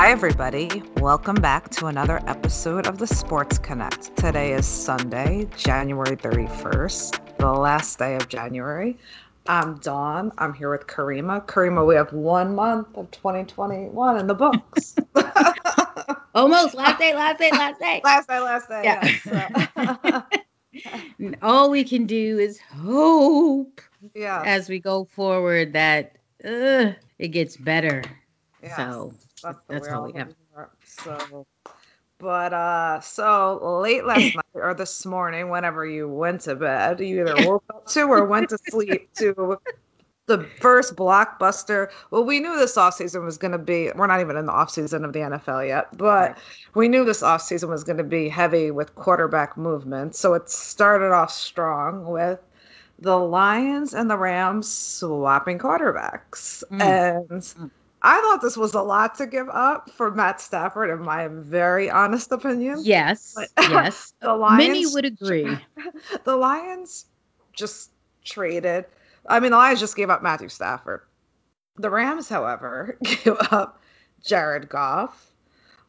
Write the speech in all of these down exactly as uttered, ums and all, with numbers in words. Hi everybody, welcome back to another episode of the Sports Connect. Today is Sunday, January thirty-first, the last day of January. I'm Dawn, I'm here with Karima. Karima, we have one month of twenty twenty-one in the books. Almost, last day, last day, last day. Last day, last day, yeah. yeah so. And all we can do is hope yeah. as we go forward that uh, it gets better. Yes. So. That's, That's all we have. So, but uh, so late last night or this morning, whenever you went to bed, you either woke up to or went to sleep to the first blockbuster. Well, we knew this offseason was going to be, we're not even in the offseason of the N F L yet, but right. we knew this offseason was going to be heavy with quarterback movement. So it started off strong with the Lions and the Rams swapping quarterbacks. Mm. And. Mm. I thought this was a lot to give up for Matt Stafford, in my very honest opinion. Yes, but, yes. The Lions, many would agree. The Lions just traded. I mean, the Lions just gave up Matthew Stafford. The Rams, however, gave up Jared Goff,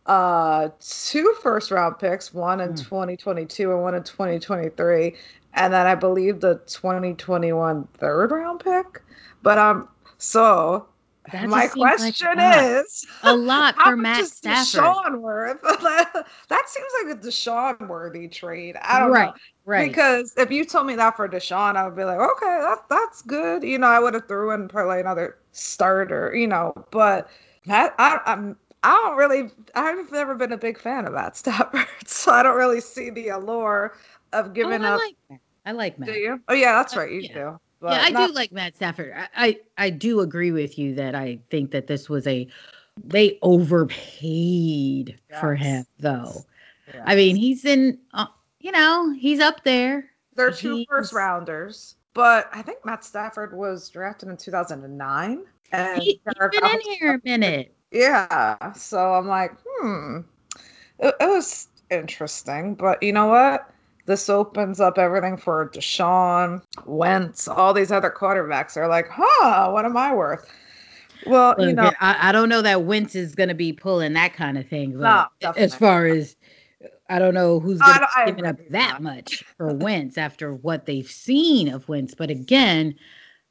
uh, two first-round picks, one in mm. twenty twenty-two and one in twenty twenty-three, and then I believe the twenty twenty-one third-round pick. But um, so... That My question like is a lot for Matt Stafford. Deshaun worth? That seems like a Deshaun worthy trade. I don't right, know. Right. Because if you told me that for Deshaun, I would be like, okay, that, that's good. You know, I would have threw in probably another starter, you know, but that, I, I'm, I don't really, I've never been a big fan of Matt Stafford. So I don't really see the allure of giving oh, I up. Like Matt. I like Matt. Do you? Oh yeah, that's right. You yeah. do. But yeah, I not- do like Matt Stafford. I, I, I do agree with you that I think that this was a, they overpaid yes. for him, though. Yes. I mean, he's in, uh, you know, he's up there. They're two he's- first rounders, but I think Matt Stafford was drafted in two thousand nine. And he, he's been in here a minute. Yeah. So I'm like, hmm, it, it was interesting, but you know what? This opens up everything for Deshaun, Wentz, all these other quarterbacks are like, huh, what am I worth? Well, Look, you know, I, I don't know that Wentz is going to be pulling that kind of thing. No, as far as I don't know who's going to be giving up that much for Wentz after what they've seen of Wentz. But again,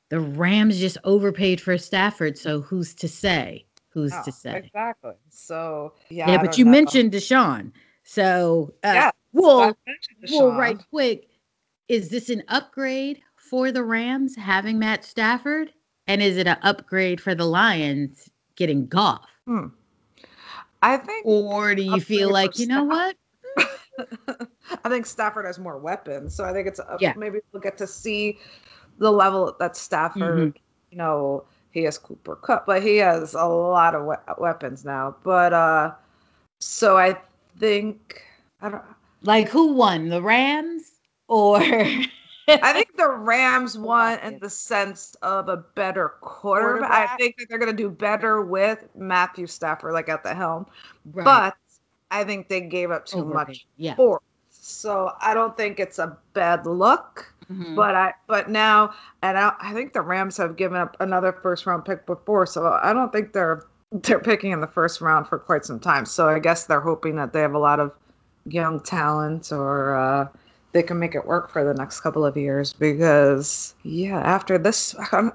the Rams just overpaid for Stafford. So who's to say? Who's oh, to say? Exactly. So, yeah. Yeah, but you know. mentioned Deshaun. So, uh, yeah. Well, well, right quick, is this an upgrade for the Rams having Matt Stafford? And is it an upgrade for the Lions getting Goff? Hmm. I think. Or do you feel like, you know what? I think Stafford has more weapons. So I think it's, yeah. maybe we'll get to see the level that Stafford, mm-hmm. you know, he has Cooper Kupp, but he has a lot of we- weapons now. But uh, so I think, I don't Like, who won, the Rams or? I think the Rams won in the sense of a better quarterback. quarterback. I think that they're going to do better with Matthew Stafford, like, at the helm. Right. But I think they gave up too Overpaid. much yeah. for it. So I don't think it's a bad look. Mm-hmm. But I, but now, and I, I think the Rams have given up another first-round pick before, so I don't think they're they're picking in the first round for quite some time. So I guess they're hoping that they have a lot of young talent, or uh, they can make it work for the next couple of years. Because yeah, after this, I'm,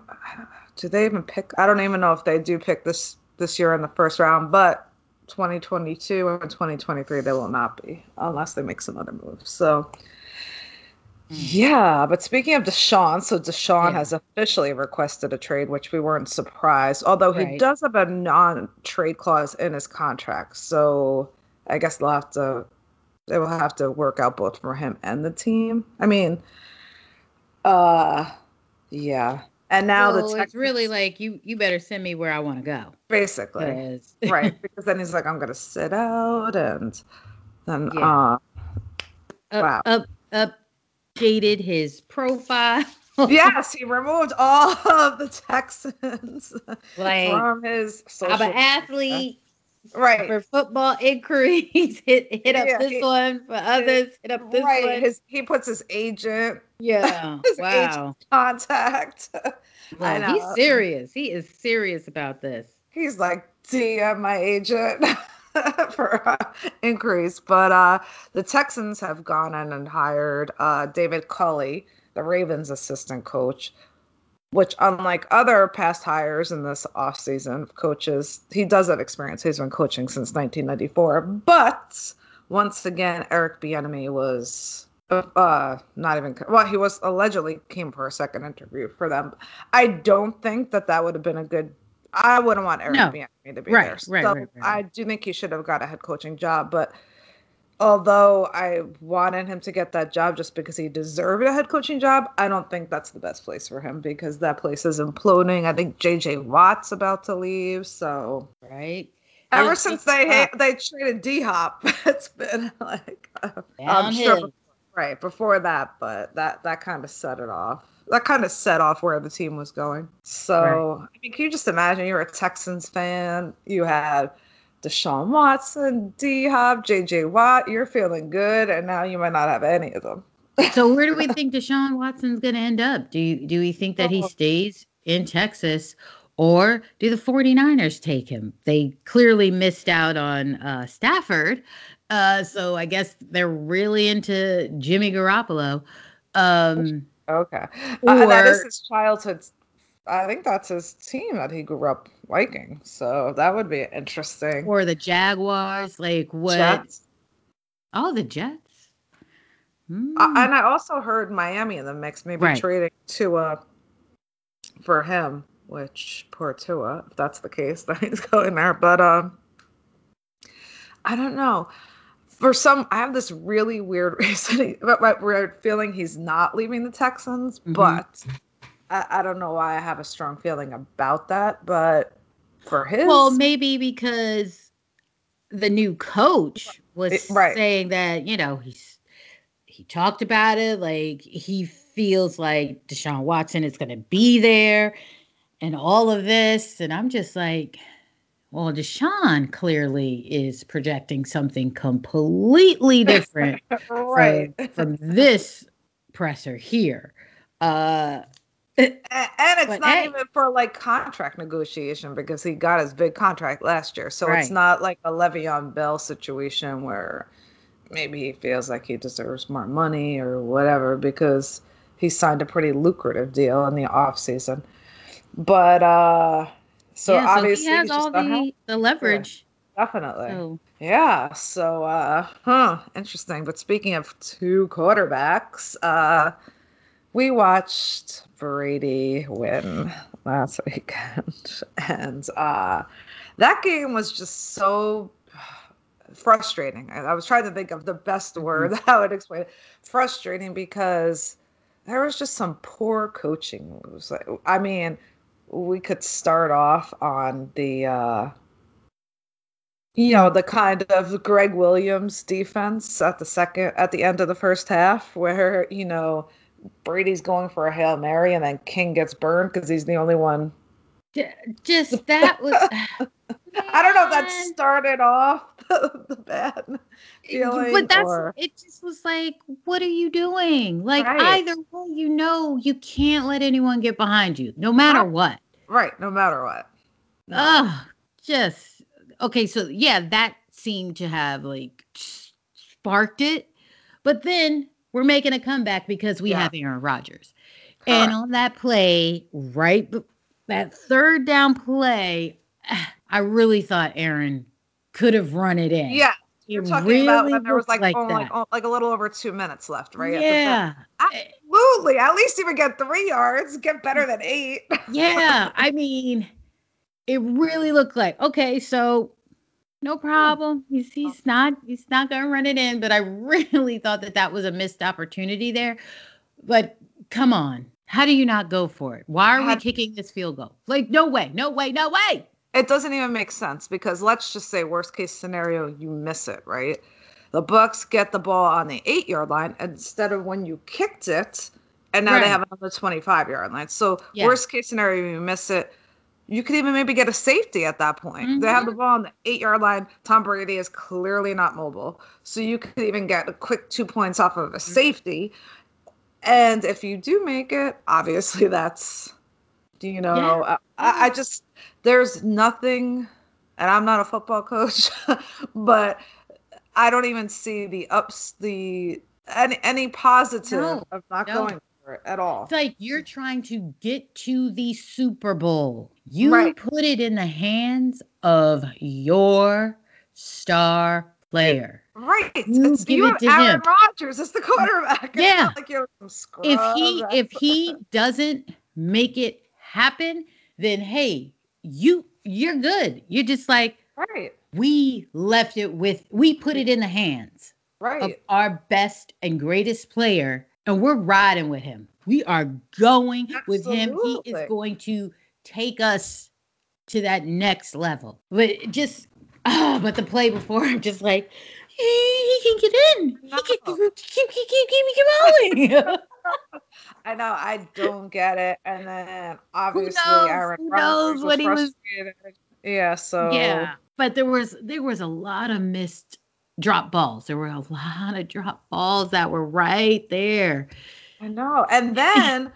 do they even pick? I don't even know if they do pick this this year in the first round. But twenty twenty-two and twenty twenty-three, they will not be unless they make some other move. So yeah. But speaking of Deshaun, so Deshaun yeah. has officially requested a trade, which we weren't surprised. Although right. he does have a non-trade clause in his contract, so I guess they'll have to. They will have to work out both for him and the team. I mean, uh, yeah. And now well, the tech- it's really like you. You better send me where I want to go. Basically, right? Because then he's like, I'm gonna sit out, and then yeah. uh, wow. Up, up, updated his profile. Yes, he removed all of the Texans like, from his social. I'm an athlete. Right. For football inquiries, hit hit up yeah, this he, one. For others, hit up this right. one. His, he puts his agent. Yeah. His wow. agent contact. Well, he's serious. He is serious about this. he's like, D M my agent for uh, increase. But uh, the Texans have gone in and hired uh, David Culley, the Ravens assistant coach, which, unlike other past hires in this offseason of coaches, he does have experience. He's been coaching since nineteen ninety-four. But once again, Eric Bieniemy was uh, not even – well, he was allegedly came for a second interview for them. I don't think that that would have been a good – I wouldn't want Eric no. Bieniemy to be right, there. So right, right, right. I do think he should have got a head coaching job, but – although I wanted him to get that job just because he deserved a head coaching job, I don't think that's the best place for him because that place is imploding. I think J J Watt's about to leave. So right, ever it's, since it's, they uh, they traded D-Hop, it's been like uh, I'm sure before, right before that, but that that kind of set it off. That kind of set off where the team was going. So right. I mean, can you just imagine? You're a Texans fan. You had Deshaun Watson, D-Hop, J J Watt, you're feeling good, and now you might not have any of them. So where do we think Deshaun Watson's going to end up? Do you, do we think that he stays in Texas, or do the 49ers take him? They clearly missed out on uh, Stafford, uh, so I guess they're really into Jimmy Garoppolo. Um, okay. Or, uh, that is his childhood. I think that's his team that he grew up liking. So that would be interesting. Or the Jaguars, like what? Jets. Oh, the Jets. Mm. Uh, and I also heard Miami in the mix, maybe right. trading Tua for him, which poor Tua, if that's the case, then he's going there. But um, I don't know. For some, I have this really weird reason, weird feeling he's not leaving the Texans, mm-hmm. but... I, I don't know why I have a strong feeling about that, but for his... Well, maybe because the new coach was it, right. saying that, you know, he's he talked about it, like he feels like Deshaun Watson is going to be there and all of this. And I'm just like, well, Deshaun clearly is projecting something completely different right. from, from this presser here. Uh And it's but not hey. even for like contract negotiation because he got his big contract last year. So right. it's not like a Le'Veon Bell situation where maybe he feels like he deserves more money or whatever because he signed a pretty lucrative deal in the offseason. But uh, so yeah, obviously so he has all the, the leverage. Yeah, definitely. So. Yeah. So, uh, huh. Interesting. But speaking of two quarterbacks, uh, we watched Brady win last weekend, and uh, that game was just so frustrating. I, I was trying to think of the best word that I would explain it. Frustrating because there was just some poor coaching moves. Like, I mean, we could start off on the, uh, you know, the kind of Greg Williams defense at the second at the end of the first half, where you know. Brady's going for a Hail Mary, and then King gets burned because he's the only one. Just that was... I don't know if that started off the, the bad feeling. But that's, or... it just was like, what are you doing? Like, right. either way, you know you can't let anyone get behind you, no matter right. what. Right, no matter what. No. Oh, just... Okay, so, yeah, that seemed to have, like, sparked it. But then... We're making a comeback because we yeah. have Aaron Rodgers. Correct. And on that play, right, that third down play, I really thought Aaron could have run it in. Yeah. You're it talking really about when there was like, like, oh, like, oh, like a little over two minutes left, right? Yeah. Absolutely. At least you would get three yards, get better than eight. yeah. I mean, it really looked like, okay, so. No problem. He's he's not he's not going to run it in. But I really thought that that was a missed opportunity there. But come on, how do you not go for it? Why are we kicking this field goal? Like no way, no way, no way. It doesn't even make sense because let's just say worst case scenario, you miss it, right? The Bucks get the ball on the eight yard line instead of when you kicked it, and now right. they have another twenty-five yard line. So yeah. worst case scenario, you miss it. You could even maybe get a safety at that point. Mm-hmm. They have the ball on the eight-yard line. Tom Brady is clearly not mobile. So you could even get a quick two points off of a safety. And if you do make it, obviously that's Do you know? Yeah. I, I just, there's nothing, and I'm not a football coach, but I don't even see the ups, the any, any positive no, of not no. going for it at all. It's like you're trying to get to the Super Bowl. You right. put it in the hands of your star player. Right. You it's give you it to Aaron Rodgers as the quarterback. Yeah. It's not like you're some scrub. If he if he doesn't make it happen, then hey, you you're good. You're just like right. We left it with we put it in the hands right. of our best and greatest player, and we're riding with him. We are going Absolutely. with him. He is going to take us to that next level. But just oh, but the play before, I'm just like, he can get in. No. He can keep, keep, keep, keep, keep going. I know. I don't get it. And then obviously, who knows, Aaron who knows what was he was. Yeah. So yeah. But there was there was a lot of missed drop balls. There were a lot of drop balls that were right there. I know. And then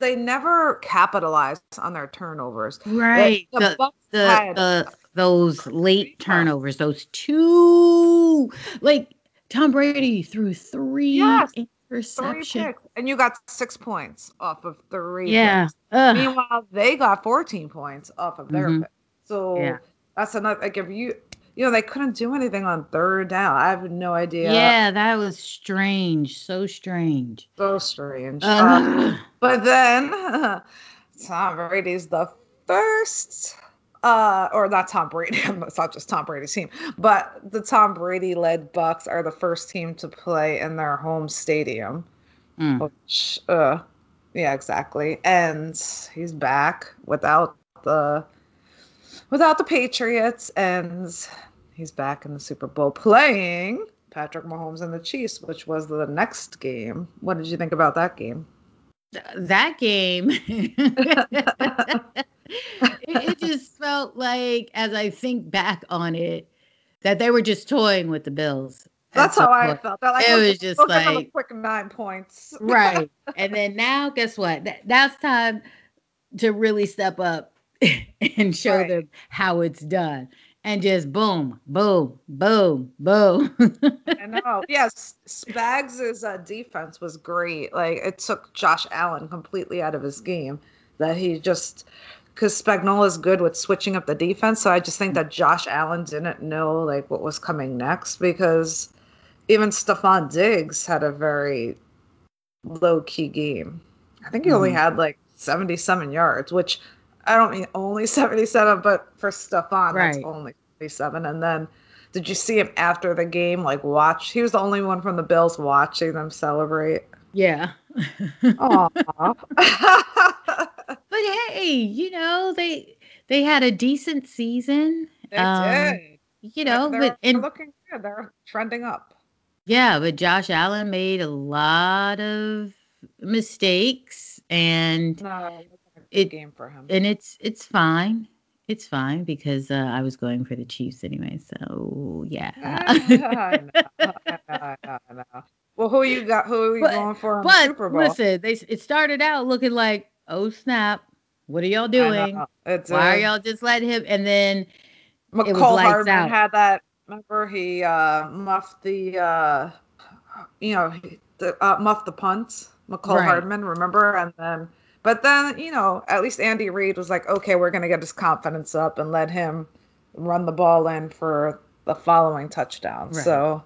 they never capitalized on their turnovers. Right. They, the the, the, had, the those late turnovers, those two, like Tom Brady threw three yes, interceptions. Three picks, and you got six points off of three. Yeah. Meanwhile, they got fourteen points off of their mm-hmm. pick. So yeah. that's another, like if you, you know, they couldn't do anything on third down. I have no idea. Yeah, that was strange. So strange. So strange. Uh, um, but then Tom Brady's the first. Uh, or not Tom Brady. It's not just Tom Brady's team, but the Tom Brady-led Bucks are the first team to play in their home stadium. Mm. Which, uh, yeah, exactly. And he's back without the without the Patriots, and he's back in the Super Bowl playing Patrick Mahomes and the Chiefs, which was the next game. What did you think about that game? Th- that game. it, it just felt like, as I think back on it, that they were just toying with the Bills. That's how I felt. That, like, it was just like another quick nine points, right? And then now, guess what? That, that's time to really step up and show right. them how it's done. And just boom, boom, boom, boom. I know. Yes, Spags' uh, defense was great. Like, it took Josh Allen completely out of his game. That he just. Because Spagnola's good with switching up the defense, so I just think that Josh Allen didn't know like what was coming next, because even Stephon Diggs had a very low-key game. I think he only mm. had like seventy-seven yards, which I don't mean only seventy-seven, but for Stephon, right. that's only seventy-seven. And then did you see him after the game, like watch? He was the only one from the Bills watching them celebrate. Yeah. Aw. But hey, you know, they they had a decent season. They um, did. You know, they're, but, and, they're looking good. They're trending up. Yeah, but Josh Allen made a lot of mistakes, and no, it wasn't a good game for him. And it's it's fine. It's fine because uh, I was going for the Chiefs anyway. So yeah. I know, I know, I know. Well, who you got? Who are you but, going for in the Super Bowl? Listen, they it started out looking like, oh snap! What are y'all doing? It's Why a, are y'all just letting him? And then Mecole Hardman had that. Remember, he uh, muffed the, uh, you know, the, uh, muffed the punt. Mecole right. Hardman, remember? And then, but then, you know, at least Andy Reid was like, okay, we're gonna get his confidence up and let him run the ball in for the following touchdown. Right. So.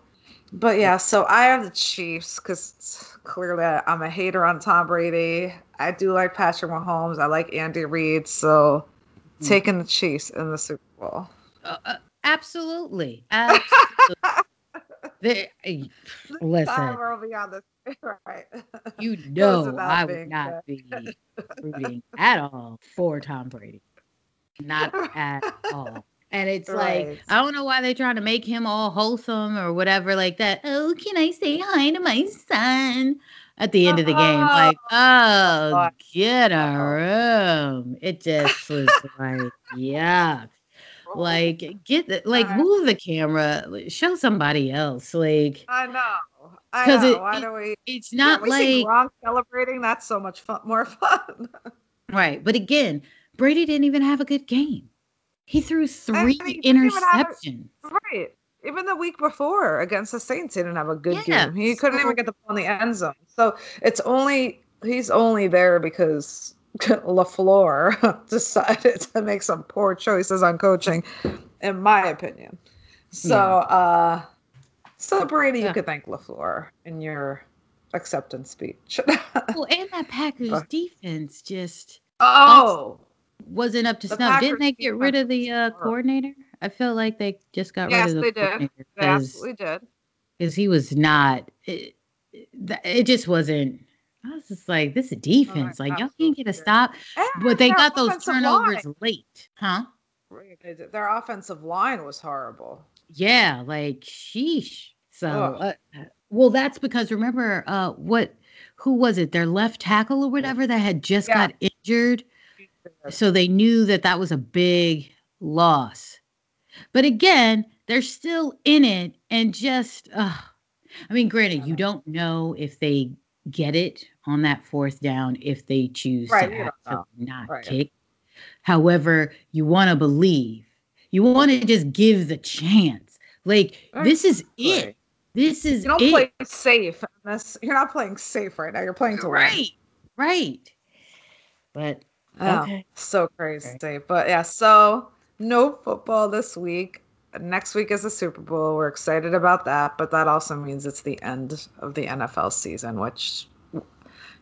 But yeah, so I have the Chiefs because clearly I'm a hater on Tom Brady. I do like Patrick Mahomes. I like Andy Reid. So mm-hmm. taking the Chiefs in the Super Bowl. Uh, uh, absolutely. Absolutely. they, listen. We'll be on this, right. You know I would not good. be rooting at all for Tom Brady. Not at all. And it's right. like, I don't know why they're trying to make him all wholesome or whatever like that. Oh, can I say hi to my son at the end oh. of the game? Like, oh, oh get a oh. room. It just was like, yeah. Like, get the, like, move the camera. Show somebody else. Like, I know. I know. It, why it, do we? It's not we like. Gronk celebrating. That's so much fun, more fun. Right. But again, Brady didn't even have a good game. He threw three I mean, interceptions. A, right. Even the week before against the Saints, he didn't have a good yeah, game. He couldn't so, even get the ball in the end zone. So it's only he's only there because LaFleur decided to make some poor choices on coaching, in my opinion. So, yeah. uh, so Brady, yeah. you could thank LaFleur in your acceptance speech. Well, and that Packers but, defense just oh wasn't up to snuff. Didn't they get rid of the uh, coordinator? I feel like they just got yes, rid of the coordinator. Yes, they did. They absolutely did. Because he was not. It, it just wasn't. I was just like, this is a defense. Oh like, God, y'all can't get a stop. And but they got those turnovers line. late. Huh? Their offensive line was horrible. Yeah, like, sheesh. So, uh, well, that's because, remember, uh, what, who was it? Their left tackle or whatever that had just yeah. got injured. So they knew that that was a big loss. But again, they're still in it and just, uh, I mean, granted, you don't know if they get it on that fourth down if they choose right, to actually not right. kick. However, you want to believe. You want to just give the chance. Like, right. this is it. This is you don't it. play safe. Unless, you're not playing safe right now. You're playing to right. win. Right. But, oh, okay. So crazy. Okay. But, yeah, so no football this week. Next week is the Super Bowl. We're excited about that, but that also means it's the end of the N F L season, which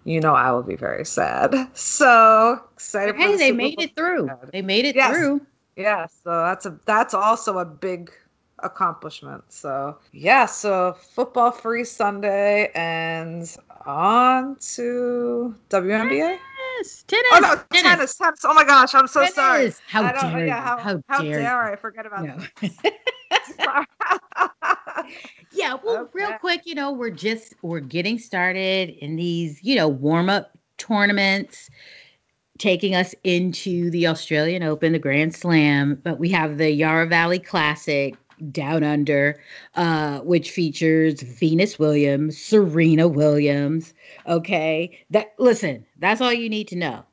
you know I will be very sad. So excited! Hey, for the they Super made Bowl it through. Sad. They made it yes. through. Yeah, so that's a that's also a big accomplishment. So yeah, so football free Sunday and on to W N B A. Tennis, tennis, oh, no, tennis. tennis, tennis. Oh, my gosh. I'm so tennis. sorry. How I don't, dare yeah, how, how, how dare, dare I forget about no. that. yeah, well, okay. real quick, you know, we're just, we're getting started in these, you know, warm-up tournaments, taking us into the Australian Open, the Grand Slam. But we have the Yarra Valley Classic Down Under, uh, which features Venus Williams, Serena Williams. Okay, that listen, that's all you need to know.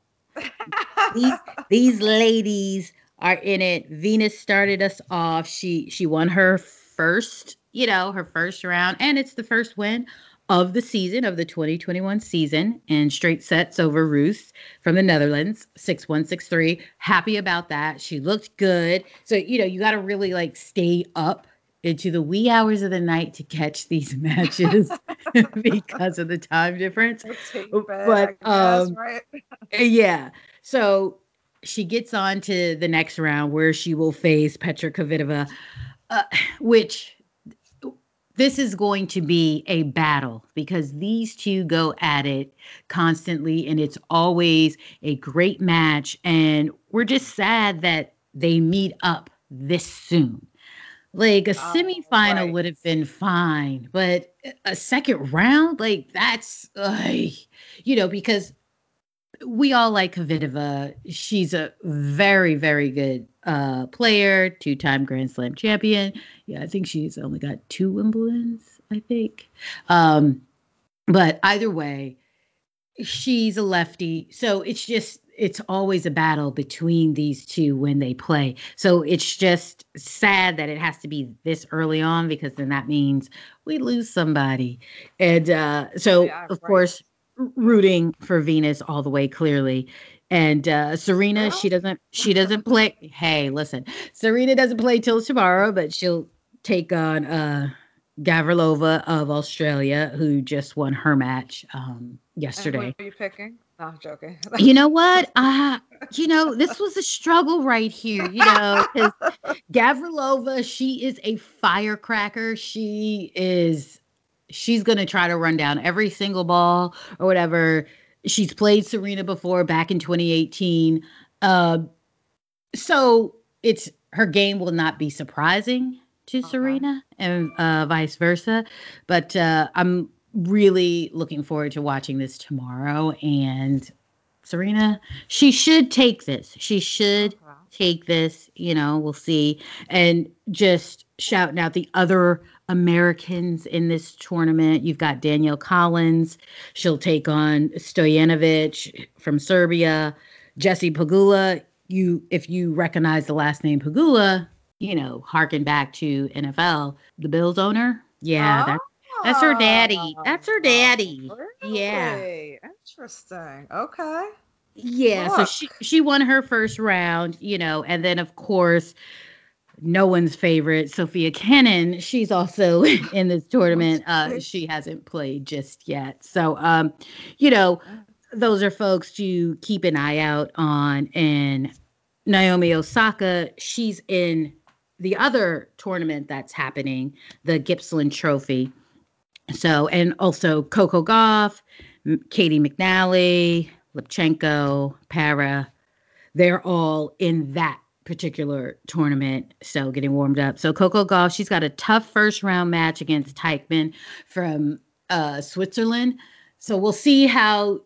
these, these ladies are in it. Venus started us off. She she won her first, you know, her first round, and it's the first win of the season, of the twenty twenty-one season, in straight sets over Roos from the Netherlands, six one, six three. Happy about that. She looked good. So, you know, you got to really, like, stay up into the wee hours of the night to catch these matches because of the time difference. But, um, yeah. So she gets on to the next round where she will face Petra Kvitova, uh, which... This is going to be a battle because these two go at it constantly, and it's always a great match. And we're just sad that they meet up this soon. Like a oh, semifinal right. would have been fine, but a second round, like that's, ugh, you know, because we all like Kvitova. She's a very, very good uh, player, two-time Grand Slam champion. Yeah, I think she's only got two Wimbledons, I think. Um, but either way, she's a lefty. So it's just, it's always a battle between these two when they play. So it's just sad that it has to be this early on because then that means we lose somebody. And uh, so, yeah, of right. course... rooting for Venus all the way, clearly. And uh, Serena, she doesn't she doesn't play. Hey, listen, Serena doesn't play till tomorrow, but she'll take on uh, Gavrilova of Australia, who just won her match um, yesterday. And who are you picking? No, I'm joking. You know what? Uh, you know, this was a struggle right here, you know, because Gavrilova, she is a firecracker. She is... She's going to try to run down every single ball or whatever. She's played Serena before back in twenty eighteen. Uh, so it's her game will not be surprising to uh-huh. Serena and uh, vice versa. But uh, I'm really looking forward to watching this tomorrow. And Serena, she should take this. She should uh-huh. take this. You know, we'll see. And just shouting out the other Americans in this tournament. You've got Danielle Collins. She'll take on Stojanovic from Serbia. Jesse Pegula, you if you recognize the last name Pegula, you know, harken back to N F L, the Bills owner. Yeah, oh. that, that's her daddy. That's her daddy. Really? Yeah. Interesting. Okay. Yeah, Look. so she, she won her first round, you know, and then, of course, no one's favorite, Sophia Kennan. She's also in this tournament. Uh, she hasn't played just yet. So, um, you know, those are folks to keep an eye out on. And Naomi Osaka, she's in the other tournament that's happening, the Gippsland Trophy. So, and also Coco Gauff, Katie McNally, Lipchenko, Para, they're all in that particular tournament, so getting warmed up. So Coco Gauff, she's got a tough first round match against Teichmann from uh, Switzerland. So we'll see how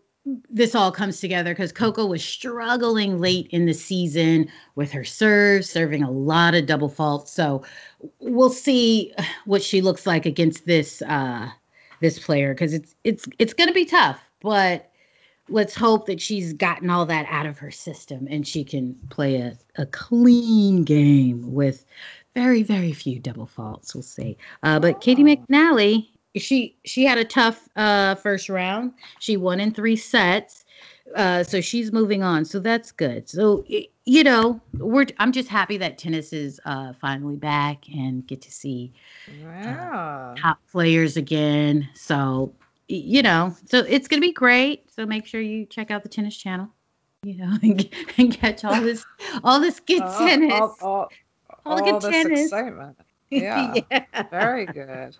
this all comes together, because Coco was struggling late in the season with her serve, serving a lot of double faults. So we'll see what she looks like against this uh, this player, because it's it's it's going to be tough, but let's hope that she's gotten all that out of her system and she can play a, a clean game with very, very few double faults. We'll see. Uh, but oh. Katie McNally, she she had a tough uh, first round. She won in three sets. Uh, so she's moving on. So that's good. So, you know, we're I'm just happy that tennis is uh, finally back and get to see wow. uh, top players again. So, you know, so it's going to be great. So make sure you check out the tennis channel, you know, and, and catch all this, all this good all, tennis. All, all, all, all the good tennis. Excitement. Yeah. yeah. Very good.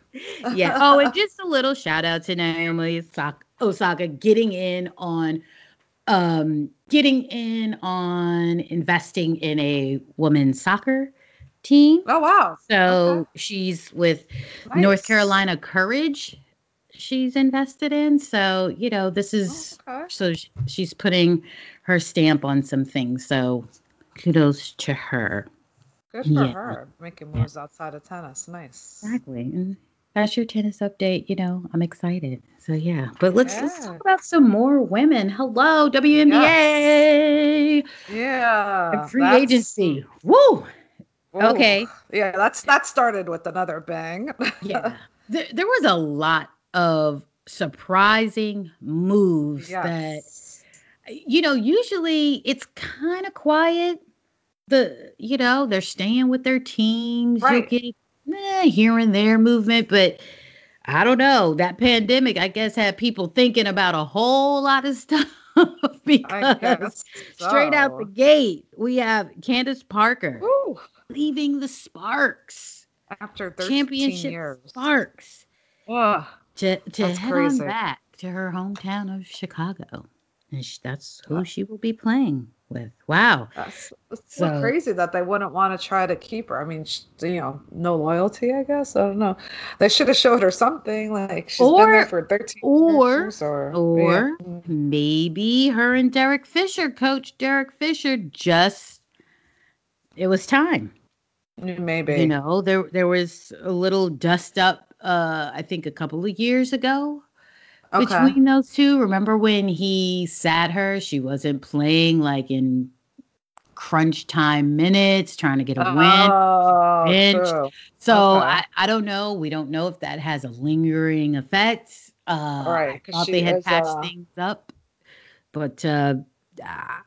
yeah. Oh, and just a little shout out to Naomi Osaka getting in on, um, getting in on investing in a women's soccer team. Oh, wow. So okay. she's with nice. North Carolina Courage. She's invested in. So, you know, this is oh, so sh- she's putting her stamp on some things. So kudos to her. Good for yeah. her. Making moves yeah. outside of tennis. Nice. Exactly. And that's your tennis update. You know, I'm excited. So, yeah. But let's, yeah. let's talk about some more women. Hello, W N B A. Yes. Yeah. And free that's... agency. Woo. Ooh. Okay. Yeah. That's that started with another bang. yeah. There, there was a lot of surprising moves yes. that, you know, usually it's kind of quiet. The, you know, they're staying with their teams. Right. You're getting eh, here and there movement, but I don't know. That pandemic, I guess, had people thinking about a whole lot of stuff because so. straight out the gate, we have Candace Parker Ooh. leaving the Sparks after thirteen championship years. Sparks. Ugh. To, to head crazy. on back to her hometown of Chicago. And she, that's who wow. she will be playing with. Wow. That's, that's so, so crazy that they wouldn't want to try to keep her. I mean, she, you know, no loyalty, I guess. I don't know. They should have showed her something. Like, she's or, been there for thirteen or, years. Or, or yeah. maybe her and Derek Fisher, Coach Derek Fisher, just, it was time. Maybe. You know, there there was a little dust up. Uh, I think a couple of years ago okay. between those two. Remember when he sat her? She wasn't playing like in crunch time minutes, trying to get a oh, win. True. So okay. I, I don't know. We don't know if that has a lingering effect. Uh, right, I thought they had is, patched uh, things up, but uh,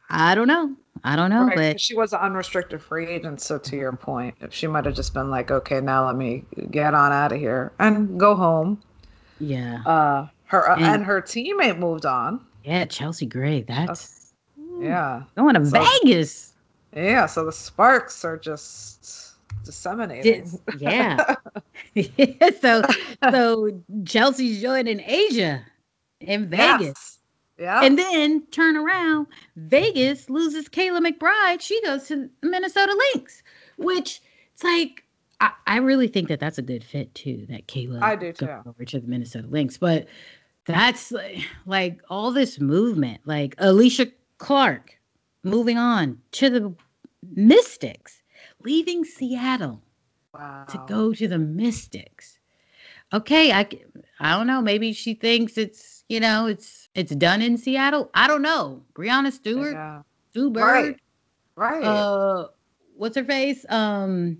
I don't know. I don't know. Right, but she was an unrestricted free agent. So to your point, if she might have just been like, okay, now let me get on out of here and go home. Yeah. Uh, her and, and her teammate moved on. Yeah, Chelsea Gray. That's uh, yeah. going to so, Vegas. Yeah. So the Sparks are just disseminating. Di- yeah. yeah. So so Chelsea's joining Asia in Vegas. Yes. Yeah. And then turn around, Vegas loses Kayla McBride. She goes to Minnesota Lynx, which it's like, I, I really think that that's a good fit too, that Kayla I do too. goes over to the Minnesota Lynx. But that's like, like all this movement, like Alicia Clark moving on to the Mystics, leaving Seattle wow. to go to the Mystics. Okay, I, I don't know. Maybe she thinks it's, you know, it's, It's done in Seattle. I don't know. Brianna Stewart yeah. Sue Bird. Right. Right. Uh, what's her face? Um,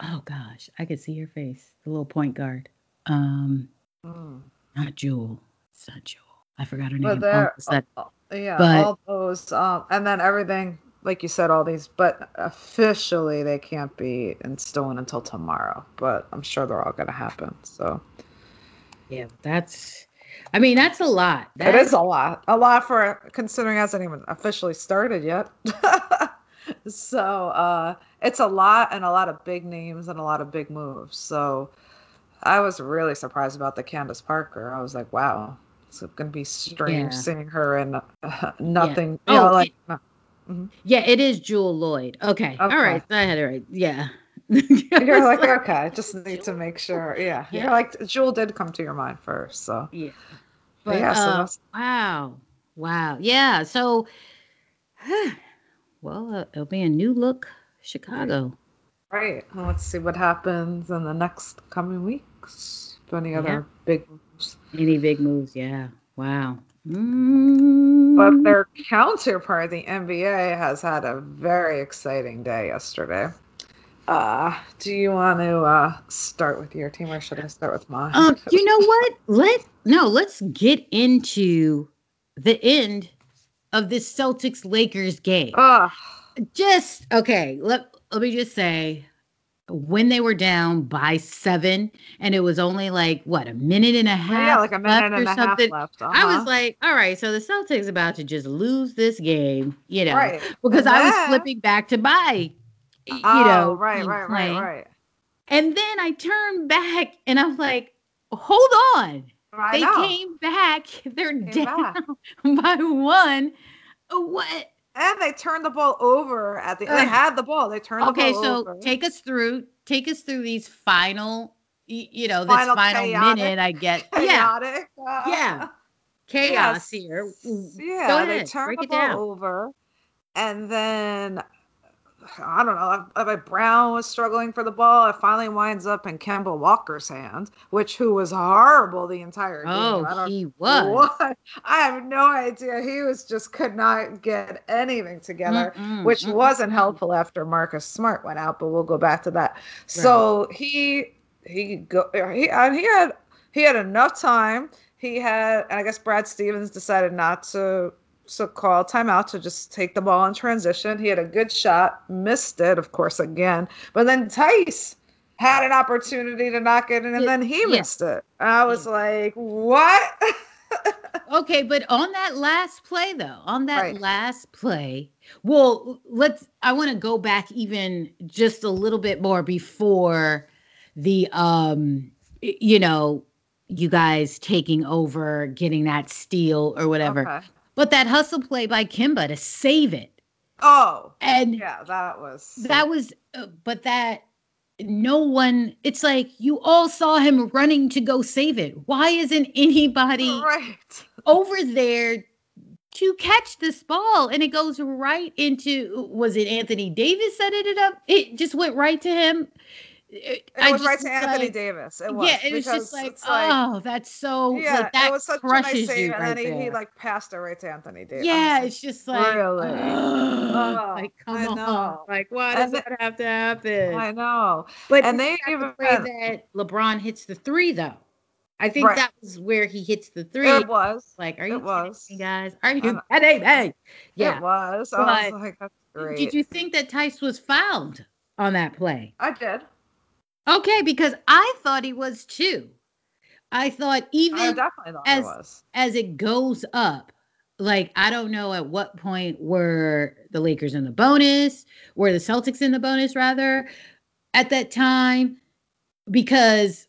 oh gosh, I could see her face. The little point guard. Um, mm. Not Jewel. It's not Jewel. I forgot her name. But there, oh, uh, yeah, but, all those, um, and then everything, like you said, all these. But officially, they can't be stolen until tomorrow. But I'm sure they're all going to happen. So, yeah, that's. I mean, that's a lot. That it is a lot. A lot for considering it hasn't even officially started yet. So uh, it's a lot, and a lot of big names and a lot of big moves. So I was really surprised about the Candace Parker. I was like, wow. It's going to be strange yeah. seeing her in uh, nothing. Yeah. You know, oh, like, it, mm-hmm. yeah, it is Jewel Lloyd. Okay. okay. All right. I had it right. Yeah. You're like, like, okay, I just need Jewel? to make sure. Yeah. yeah. You're like, Jewel did come to your mind first. So, yeah. But, but yeah. So uh, that's- wow. Wow. Yeah. So, well, uh, it'll be a new look Chicago. Right. Well, let's see what happens in the next coming weeks. Any other yeah. big Any big moves, yeah. Wow. Mm. But their counterpart, the N B A, has had a very exciting day yesterday. Uh, do you want to uh, start with your team, or should I start with mine? Um, you know what? Let no, let's get into the end of this Celtics-Lakers game. Uh, just, okay, let, let me just say... when they were down by seven, and it was only like what a minute and a half, yeah, like a minute and a half left. Uh-huh. I was like, all right, so the Celtics about to just lose this game, you know, right. because then, I was flipping back to buy, you oh, know, right, right, playing. right, right. And then I turned back, and I'm like, hold on, I they know. came back, they're came down back. by one. What? And they turned the ball over at the. They had the ball. They turned okay, the ball so over. Okay, so take us through. Take us through these final. You know, this final, final chaotic, minute. I get. Chaotic. Yeah. Uh, yeah. Chaos yes. here. Yeah. Go ahead, they turned break the it ball down. over, and then I don't know. I, I, Brown was struggling for the ball. It finally winds up in Kemba Walker's hand, which who was horrible the entire game. Oh, I don't, he was. What? I have no idea. He was just could not get anything together, mm-mm, which mm-mm. wasn't helpful after Marcus Smart went out. But we'll go back to that. Right. So he he go he and he had he had enough time. He had, and I guess Brad Stevens decided not to. So call timeout to just take the ball in transition. He had a good shot, missed it, of course, again. But then Tice had an opportunity to knock it in, and it, then he yeah. missed it. And I was yeah. like, what? Okay, but on that last play, though, on that right. last play, well, let's. I want to go back even just a little bit more before the, um, you know, you guys taking over, getting that steal or whatever. Okay. But that hustle play by Kemba to save it. Oh, and yeah, that was that was. Uh, but that no one. It's like you all saw him running to go save it. Why isn't anybody right. over there to catch this ball? And it goes right into. Was it Anthony Davis that ended up? It just went right to him. It, it I was right to like, Anthony Davis. It was. Yeah, it was just like, like, oh, that's so. Yeah, like, that it was such crushes a nice save, right and then he, he like passed it right to Anthony Davis. Yeah, like, it's just like, really? Oh, like come I on, know. like why does and that have to happen? I know, but and they even that LeBron hits the three though. I think right. that was where he hits the three. It was like, are you kidding me, guys? Are you? Hey, hey, yeah, it was. I but was like, that's great. Did you think that Tice was fouled on that play? I did. Okay, because I thought he was too. I thought even I definitely thought as, was. as it goes up, like, I don't know at what point were the Lakers in the bonus, were the Celtics in the bonus, rather, at that time, because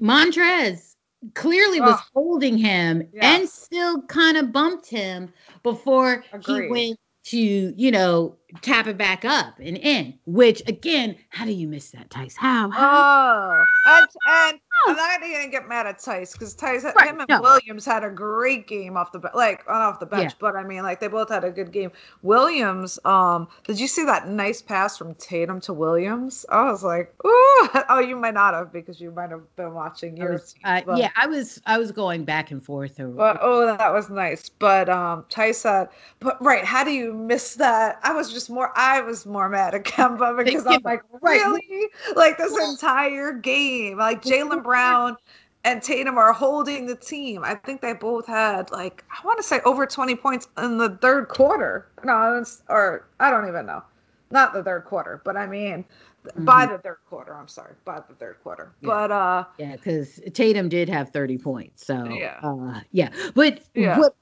Montrez clearly was oh. holding him yes. and still kind of bumped him before Agreed. he went to, you know, tap it back up and in, which, again, how do you miss that, Tice? How? how? Oh, and, and I'm not gonna get mad at Tice because Tice, right, him and no. Williams had a great game off the be- like on off the bench, yeah. but I mean, like they both had a good game. Williams, um, did you see that nice pass from Tatum to Williams? I was like, ooh, oh, you might not have because you might have been watching your. I was, uh, team, yeah, I was, I was going back and forth. Or, but, oh, that was nice. But um, Tice said, but right, how do you miss that? I was just more, I was more mad at Kemba because I'm like, really, like this entire game, like Jaylen Brown and Tatum are holding the team. I think they both had, like, I want to say over twenty points in the third quarter. No, it's, or I don't even know. Not the third quarter, but I mean, mm-hmm. by the third quarter. I'm sorry, by the third quarter. Yeah. But, uh, yeah, because Tatum did have thirty points. So, yeah. Uh, yeah. But yeah. What,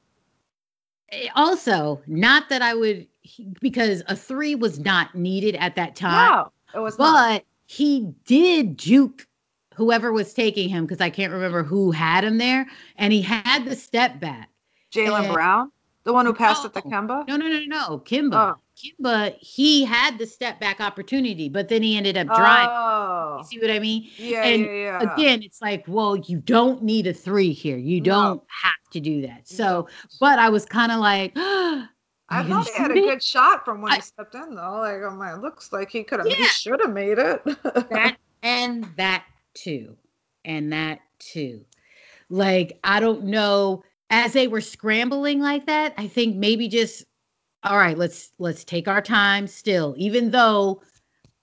also, not that I would, because a three was not needed at that time. No, it was but not. But he did juke whoever was taking him, because I can't remember who had him there, and he had the step back. Jaylen Brown? The one who passed no, it to Kemba? No, no, no, no, Kemba. Oh. Kemba, he had the step back opportunity, but then he ended up driving. Oh. You see what I mean? Yeah, and yeah, yeah. Again, it's like, well, you don't need a three here. You don't no. have to do that. So, but I was kind of like, oh, I thought he had a good shot from when I, he stepped in, though. Like, oh my, it looks like he could have, yeah. he should have made it. that and that. Two and that too. Like, I don't know, as they were scrambling like that, I think maybe just, all right, let's let's take our time still, even though,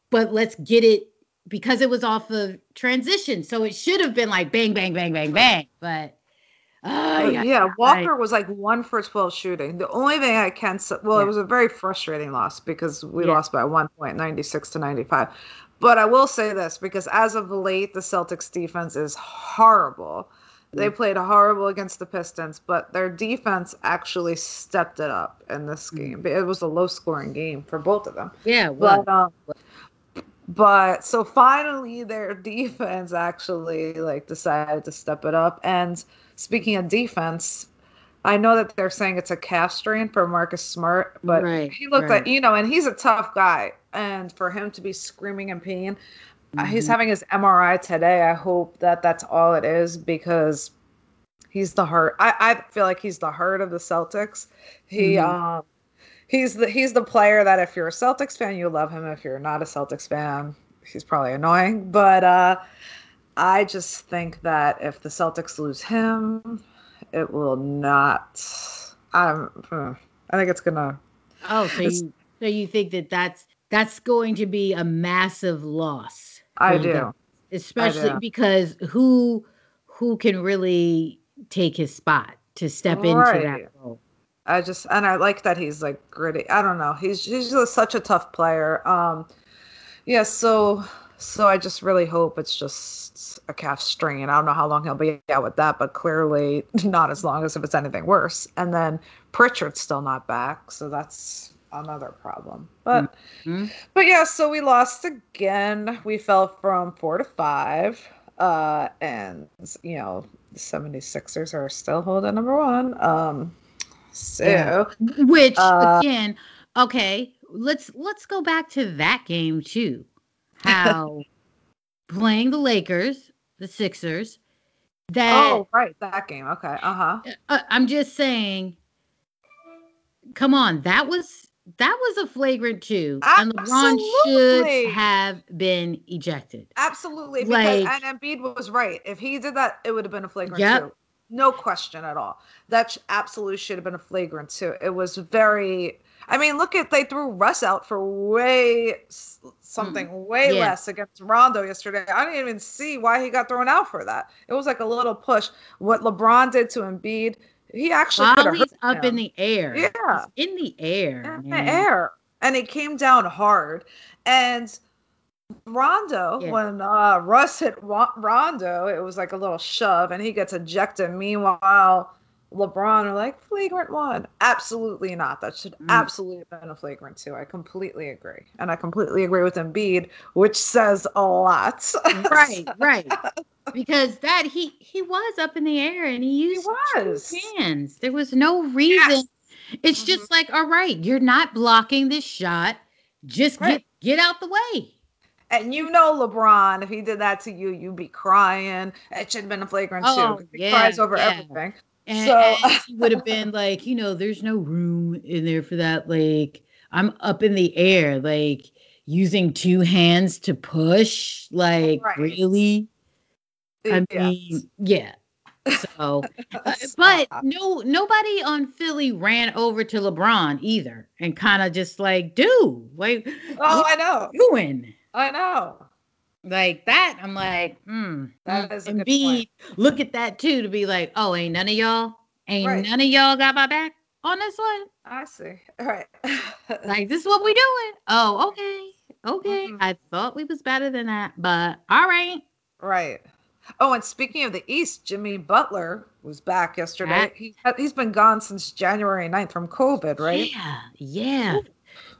but let's get it, because it was off of transition, so it should have been like bang, bang, bang, bang, bang. But uh, yeah, yeah, Walker I, was like one for twelve shooting. The only thing I can say, well, yeah. it was a very frustrating loss because we yeah. lost by one point, ninety-six to ninety-five. But I will say this, because as of late, the Celtics defense is horrible. They played horrible against the Pistons, but their defense actually stepped it up in this game. It was a low-scoring game for both of them. Yeah, well, but, um, but so finally their defense actually like decided to step it up. And speaking of defense, I know that they're saying it's a calf strain for Marcus Smart, but right, he looked right. like, you know, and he's a tough guy. And for him to be screaming in pain, mm-hmm. uh, he's having his M R I today. I hope that that's all it is, because he's the heart. I, I feel like he's the heart of the Celtics. He mm-hmm. um, he's the he's the player that if you're a Celtics fan, you love him. If you're not a Celtics fan, he's probably annoying. But uh, I just think that if the Celtics lose him, it will not. I'm, I think it's gonna. Oh, so you, so you think that that's. That's going to be a massive loss. I do. Them. Especially I do. Because who who can really take his spot to step right. into that role? I just, and I like that he's like gritty. I don't know. He's, he's just such a tough player. Um, yeah, so so I just really hope it's just a calf strain. I don't know how long he'll be out with that, but clearly not as long as if it's anything worse. And then Pritchard's still not back, so that's another problem. But mm-hmm. but yeah, so we lost again. We fell from four to five. Uh and you know, the seventy-sixers are still holding number one. Um so yeah. which uh, again, okay, let's let's go back to that game too. How playing the Lakers, the Sixers, that Oh, right, that game. Okay. Uh-huh. Uh, I'm just saying, come on, that was That was a flagrant two, and LeBron should have been ejected. Absolutely, because like, and Embiid was right. If he did that, it would have been a flagrant yep. two. No question at all. That sh- absolutely should have been a flagrant two. It was very... I mean, look at... They threw Russ out for way... Something mm, way yeah. less against Rondo yesterday. I didn't even see why he got thrown out for that. It was like a little push. What LeBron did to Embiid... He actually While he's up him. in the air. Yeah. He's in the air. In man. the air. And it came down hard. And Rondo, yeah. when uh, Russ hit Rondo, it was like a little shove, and he gets ejected. Meanwhile, LeBron are like, flagrant one. Absolutely not. That should mm. absolutely have been a flagrant two. I completely agree. And I completely agree with Embiid, which says a lot. Right, right. Because that he he was up in the air and he used he his hands. There was no reason. Yes. It's mm-hmm. just like, all right, you're not blocking this shot. Just right. get, get out the way. And you know LeBron, if he did that to you, you'd be crying. It should have been a flagrant oh, too. He yeah, cries over yeah. everything. And, so and he would have been like, you know, there's no room in there for that. Like, I'm up in the air, like using two hands to push. Like, right. really? I yeah. mean, yeah. So, uh, but no, nobody on Philly ran over to LeBron either, and kind of just like, dude, like, oh, I know, what are you doing? I know, like that. I'm like, hmm. That is a good point. Look at that too, to be like, oh, ain't none of y'all, ain't right. none of y'all got my back on this one. I see. All right, like this is what we doing. Oh, okay, okay. Mm-hmm. I thought we was better than that, but all right, right. Oh, and speaking of the East, Jimmy Butler was back yesterday. He, he's been gone since January ninth from COVID, right? Yeah, yeah. Ooh.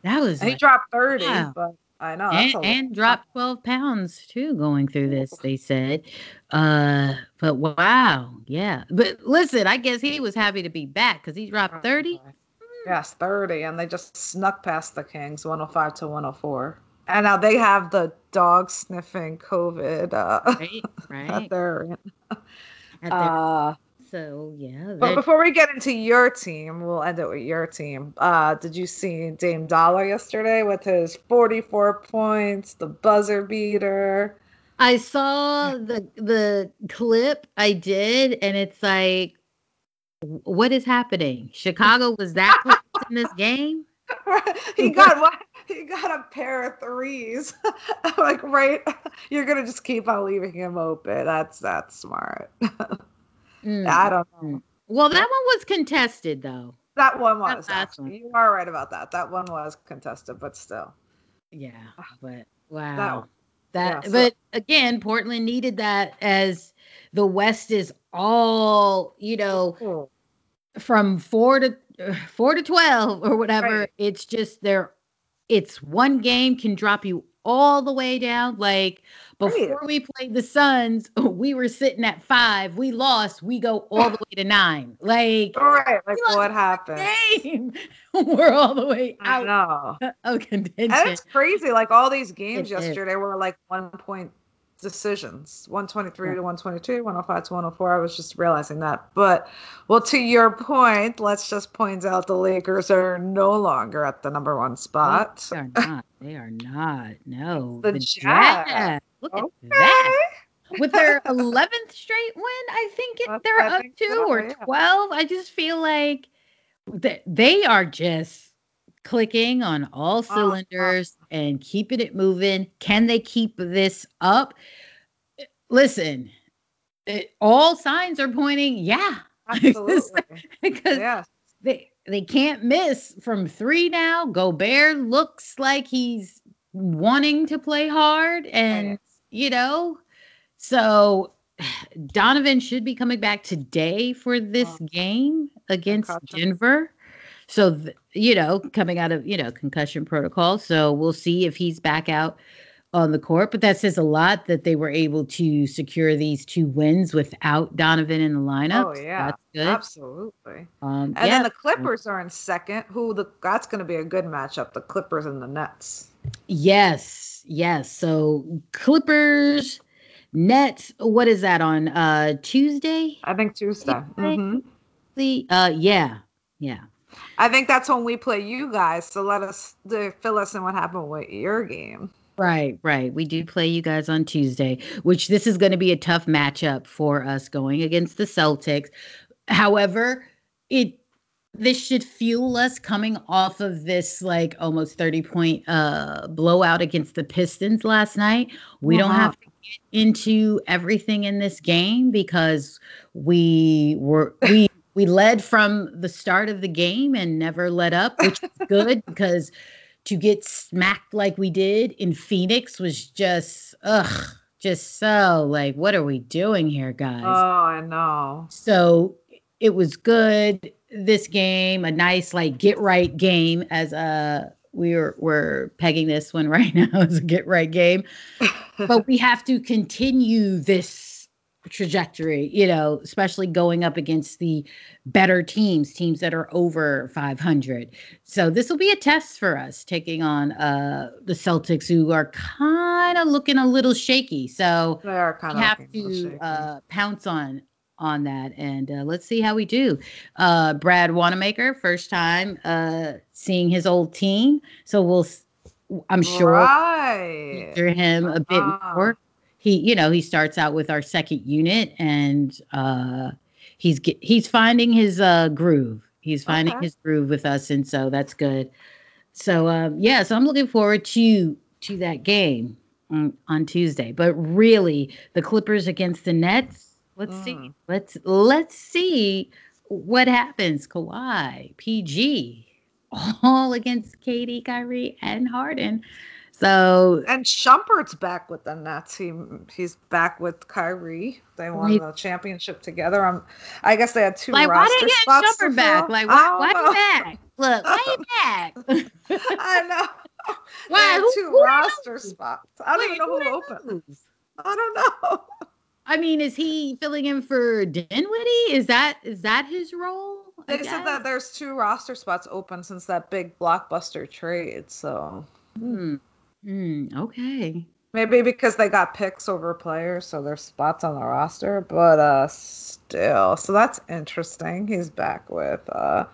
That was. And like, he dropped thirty, wow. but I know. And, and dropped twelve pounds too, going through this. They said, uh, but wow, yeah. But listen, I guess he was happy to be back because he dropped thirty. Mm. Yes, thirty, and they just snuck past the Kings, one oh five to one oh four. And now they have the dog sniffing COVID uh, right, right. at their end. Uh, so, yeah. But before we get into your team, we'll end it with your team. Uh, did you see Dame Dollar yesterday with his forty-four points, the buzzer beater? I saw the the clip. I did. And it's like, what is happening? Chicago was that close in this game? He got what? He got a pair of threes. Like, right? You're going to just keep on leaving him open. That's that's smart. mm. I don't know. Well, that one was contested, though. That one was. That actually. One. You are right about that. That one was contested, but still. Yeah, but wow. That, one. that yeah, so. But again, Portland needed that as the West is all, you know, Ooh. from four to uh, four to twelve or whatever. Right. It's just they're It's one game can drop you all the way down. Like, before right. we played the Suns, we were sitting at five. We lost. We go all the way to nine. Like, all right. Like, what happened? Game. We're all the way out. I know. Oh, contention. And it's crazy. Like, all these games it yesterday is. were like one point decisions, one twenty-three to one twenty-two, one oh five to one oh four. I was just realizing that. But, well, to your point, let's just point out the Lakers are no longer at the number one spot. They are not. They are not. No. The, the Jazz. Jazz. Look okay. at that. With their eleventh straight win, I think it, they're I up think to, so, or yeah. twelve. I just feel like they, they are just clicking on all cylinders oh, and keeping it moving. Can they keep this up? Listen, it, all signs are pointing, yeah. Absolutely. Because yeah. they, they can't miss from three now. Gobert looks like he's wanting to play hard. And, yes. you know, so Donovan should be coming back today for this oh. game against Denver. So, th- you know, coming out of, you know, concussion protocol. So we'll see if he's back out on the court. But that says a lot that they were able to secure these two wins without Donovan in the lineup. Oh, yeah. That's good. Absolutely. Um, and yeah. then the Clippers are in second. Who the That's going to be a good matchup. The Clippers and the Nets. Yes. Yes. So Clippers, Nets. What is that on uh, Tuesday? I think Tuesday. Mm-hmm. The uh, Yeah. Yeah. I think that's when we play you guys. So let us uh, fill us in what happened with your game. Right, right. We do play you guys on Tuesday, which this is going to be a tough matchup for us going against the Celtics. However, it this should fuel us coming off of this like almost thirty point uh, blowout against the Pistons last night. We wow. don't have to get into everything in this game because we were we. We led from the start of the game and never let up, which is good because to get smacked like we did in Phoenix was just, ugh, just so like, what are we doing here, guys? Oh, I know. So it was good. This game, a nice like get right game as a, we were, we're pegging this one right now as a get right game, but we have to continue this trajectory, you know, especially going up against the better teams, teams that are over five hundred. So this will be a test for us, taking on uh, the Celtics, who are kind of looking a little shaky. So we have to uh, pounce on on that, and uh, let's see how we do. Uh, Brad Wanamaker, first time uh, seeing his old team, so we'll, I'm sure, right. We'll feature him a bit uh-huh. more. He, you know, he starts out with our second unit, and uh, he's get, he's finding his uh, groove. He's finding okay. his groove with us, and so that's good. So um, yeah, so I'm looking forward to to that game on, on Tuesday. But really, the Clippers against the Nets. Let's mm. see. Let's let's see what happens. Kawhi, P G, all against Katie, Kyrie, and Harden. So and Shumpert's back with the Nets. He he's back with Kyrie. They won he, the championship together. I'm, I guess they had two like, roster why spots. Why did Shumpert back? Like why? Why know. back? Look, why he back? I know. Why who, two who roster spots? I don't Wait, even know who, who opened. Knows? I don't know. I mean, is he filling in for Dinwiddie? Is that is that his role? They I said guess? that there's two roster spots open since that big blockbuster trade. So. Hmm. Mm, okay. Maybe because they got picks over players, so there's spots on the roster. But uh, still, so that's interesting. He's back with uh,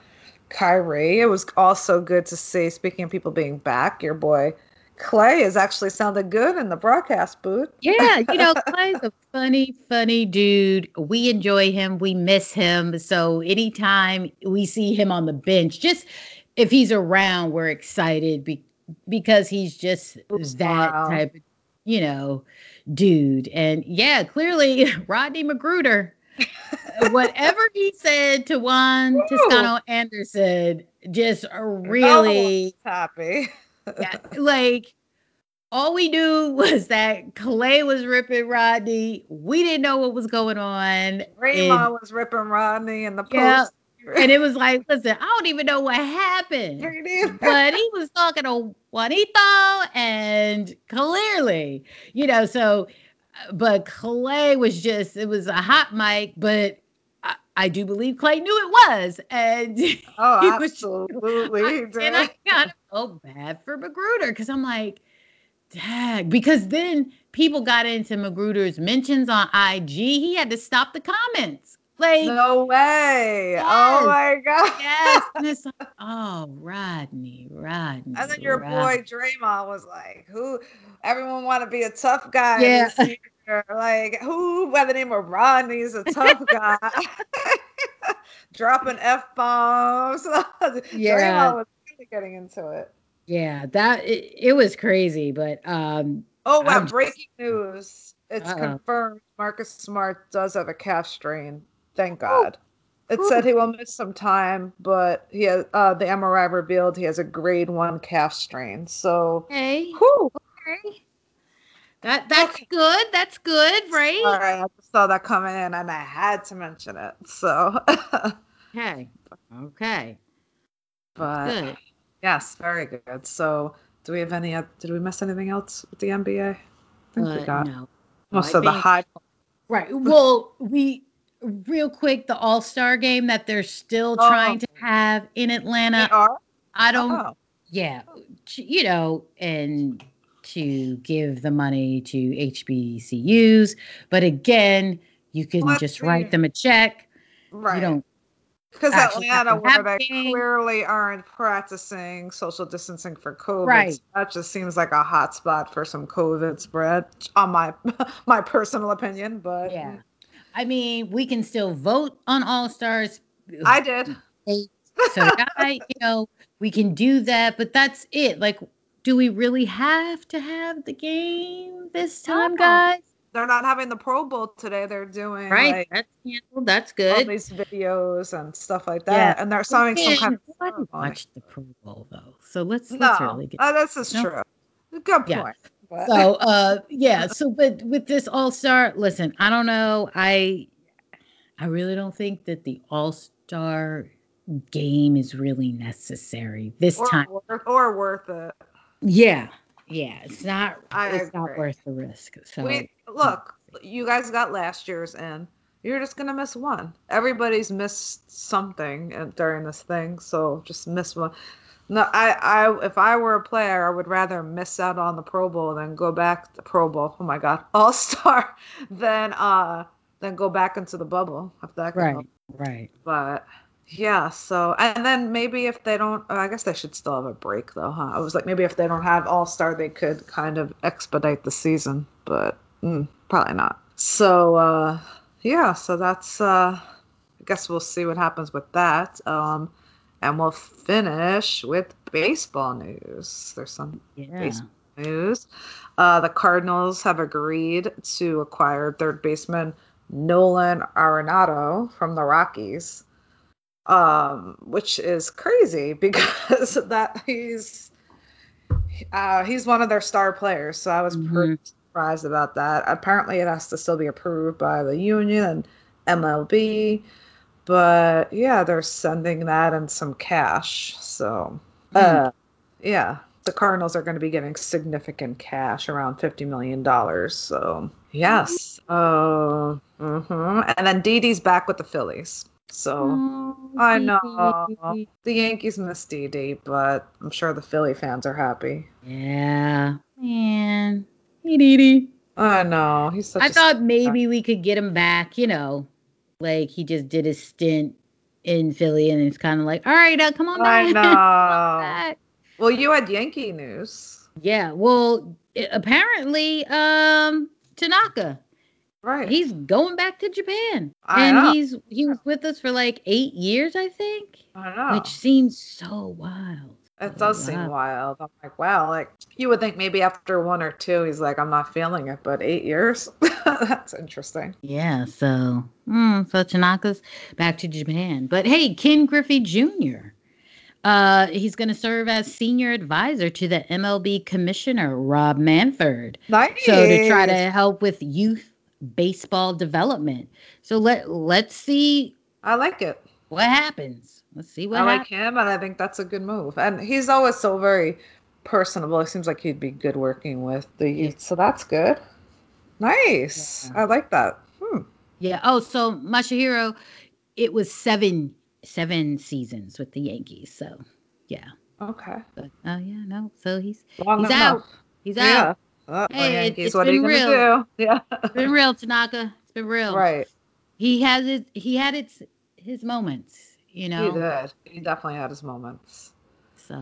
Kyrie. It was also good to see, speaking of people being back, your boy Clay is actually sounding good in the broadcast booth. Yeah, you know, Clay's a funny, funny dude. We enjoy him. We miss him. So anytime we see him on the bench, just if he's around, we're excited because Because he's just that wow. type of, you know, dude. And yeah, clearly Rodney Magruder, whatever he said to Juan Toscano Anderson, just really oh, happy. yeah, like all we knew was that Clay was ripping Rodney. We didn't know what was going on. Raymond was ripping Rodney in the post. Yeah. And it was like, listen, I don't even know what happened. But he was talking to Juanito, and clearly, you know, so, but Clay was just, it was a hot mic, but I, I do believe Clay knew it was. And oh, he absolutely. Was, I, and I kind of felt bad for Magruder because I'm like, dag, because then people got into Magruder's mentions on I G. He had to stop the comments. Like, no way. Yes. Oh, my God. Yes. And it's like, oh, Rodney, Rodney. And then your Rodney. boy Draymond was like, who? Everyone want to be a tough guy. Yeah. This year. Like, who by the name of Rodney is a tough guy? Dropping F-bombs. Yeah. Draymond was really getting into it. Yeah, that it, it was crazy. But um, oh, wow. I'm breaking just... news. It's Uh-oh. confirmed Marcus Smart does have a calf strain. Thank God. Ooh. It Ooh. said he will miss some time, but he has, uh, the M R I revealed he has a grade one calf strain. So, okay. okay. That That's okay. good. That's good, right? All right. I just saw that coming in, and I had to mention it. So, okay. Okay. But, good. yes, very good. So, do we have any, uh, did we miss anything else with the N B A? I think uh, we got no. most well, of the high. Right. Well, we... Real quick, the All-Star game that they're still oh. trying to have in Atlanta. They are? I don't, oh. yeah, you know, and to give the money to H B C Us. But again, you can Let's just see. write them a check. Right. You don't. Because Atlanta, where they game. clearly aren't practicing social distancing for COVID, right. that just seems like a hot spot for some COVID spread, on my my personal opinion. But yeah. I mean, we can still vote on All-Stars. I did. So, I, you know, we can do that, but that's it. Like, do we really have to have the game this time, guys? They're not having the Pro Bowl today. They're doing right. Like, that's canceled. That's good. All these videos and stuff like that, yeah. and they're having some kind of. I didn't watch the Pro Bowl though, so let's no. let's really get. Oh, this is no? true. Good point. Yeah. But. So, uh, yeah. So, but with this All-Star, listen, I don't know. I, I really don't think that the All-Star game is really necessary this or time, worth, or worth it. Yeah, yeah. It's not. I it's agree. not worth the risk. So, we, look, you guys got last year's in. You're just going to miss one. Everybody's missed something during this thing, so just miss one. No, I, I, if I were a player, I would rather miss out on the Pro Bowl than go back to Pro Bowl. Oh my God, All Star, than uh, than go back into the bubble. If that right, help. Right. But yeah, so and then maybe if they don't, I guess they should still have a break though, huh? I was like, maybe if they don't have All Star, they could kind of expedite the season, but mm, probably not. So uh, yeah, so that's. Uh, I guess we'll see what happens with that. Um, And we'll finish with baseball news. There's some yeah. baseball news. Uh, the Cardinals have agreed to acquire third baseman Nolan Arenado from the Rockies, um, which is crazy because that he's uh, he's one of their star players. So I was mm-hmm. pretty surprised about that. Apparently, it has to still be approved by the union and M L B. But, yeah, they're sending that and some cash. So, uh, yeah, the Cardinals are going to be getting significant cash, around fifty million dollars. So, yes. Uh, mm-hmm. And then Didi's back with the Phillies. So, oh, I know. The Yankees miss Didi, but I'm sure the Philly fans are happy. Yeah. Man. Hey, Didi. I know. He's such I a thought maybe guy. We could get him back, you know. Like, he just did his stint in Philly, and it's kind of like, all right, uh, come on back. I know. back. Well, you had Yankee news. Yeah, well, it, apparently, um, Tanaka. Right. He's going back to Japan. I and know. he's he was with us for, like, eight years, I think. I know. Which seems so wild. It so does wild. seem wild. I'm like, wow, like, you would think maybe after one or two, he's like, I'm not feeling it, but eight years? That's interesting. Yeah, so... Mm, so Tanaka's back to Japan. But hey, Ken Griffey Junior Uh, he's going to serve as senior advisor to the M L B commissioner, Rob Manfred. Nice. So to try to help with youth baseball development. So let, let's see. I like it. What happens? Let's see what happens. I like happens. him, and I think that's a good move. And he's always so very personable. It seems like he'd be good working with the youth. Yeah. So that's good. Nice. Yeah. I like that. Hmm. Yeah. Oh, so Masahiro, it was seven seven seasons with the Yankees. So, yeah. Okay. But, oh, yeah. No. So he's Long he's enough. out. He's yeah. out. Uh, hey, Yankees, it, it's what been are you real. Do? Yeah. It's been real, Tanaka. It's been real. Right. He has his he had its his moments. You know. He did. He definitely had his moments. So,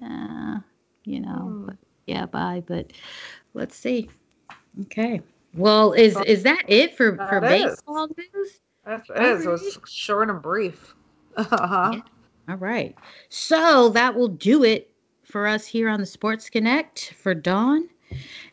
uh, you know, mm. but, yeah. Bye. But let's see. Okay. Well, is is that it for, that for baseball is. news? That is. It was short and brief. Uh-huh. Yeah. All right. So that will do it for us here on the Sports Connect for Dawn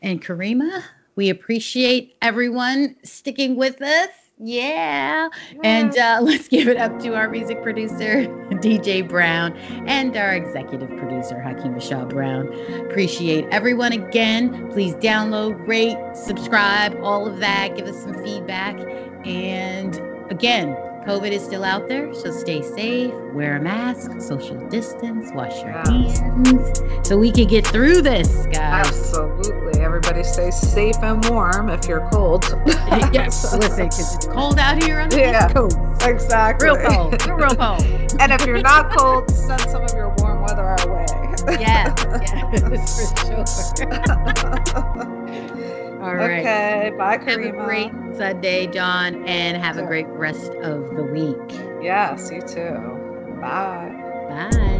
and Karima. We appreciate everyone sticking with us. Yeah. yeah. And uh, let's give it up to our music producer, D J Brown, and our executive producer, Hakeem Shaw Brown. Appreciate everyone again. Please download, rate, subscribe, all of that. Give us some feedback. And again, COVID is still out there, so stay safe. Wear a mask, social distance, wash your hands so we can get through this, guys. Absolutely. Everybody stay safe and warm if you're cold. Yes, listen, because it's cold out here on the yeah, East Coast. Exactly. Real cold. Real cold. And if you're not cold, send some of your warm weather our way. Yes, yes, for sure. All right. Okay. Bye, Karima. Have a great Sunday, Dawn, and have a great rest of the week. Yes, you too. Bye. Bye.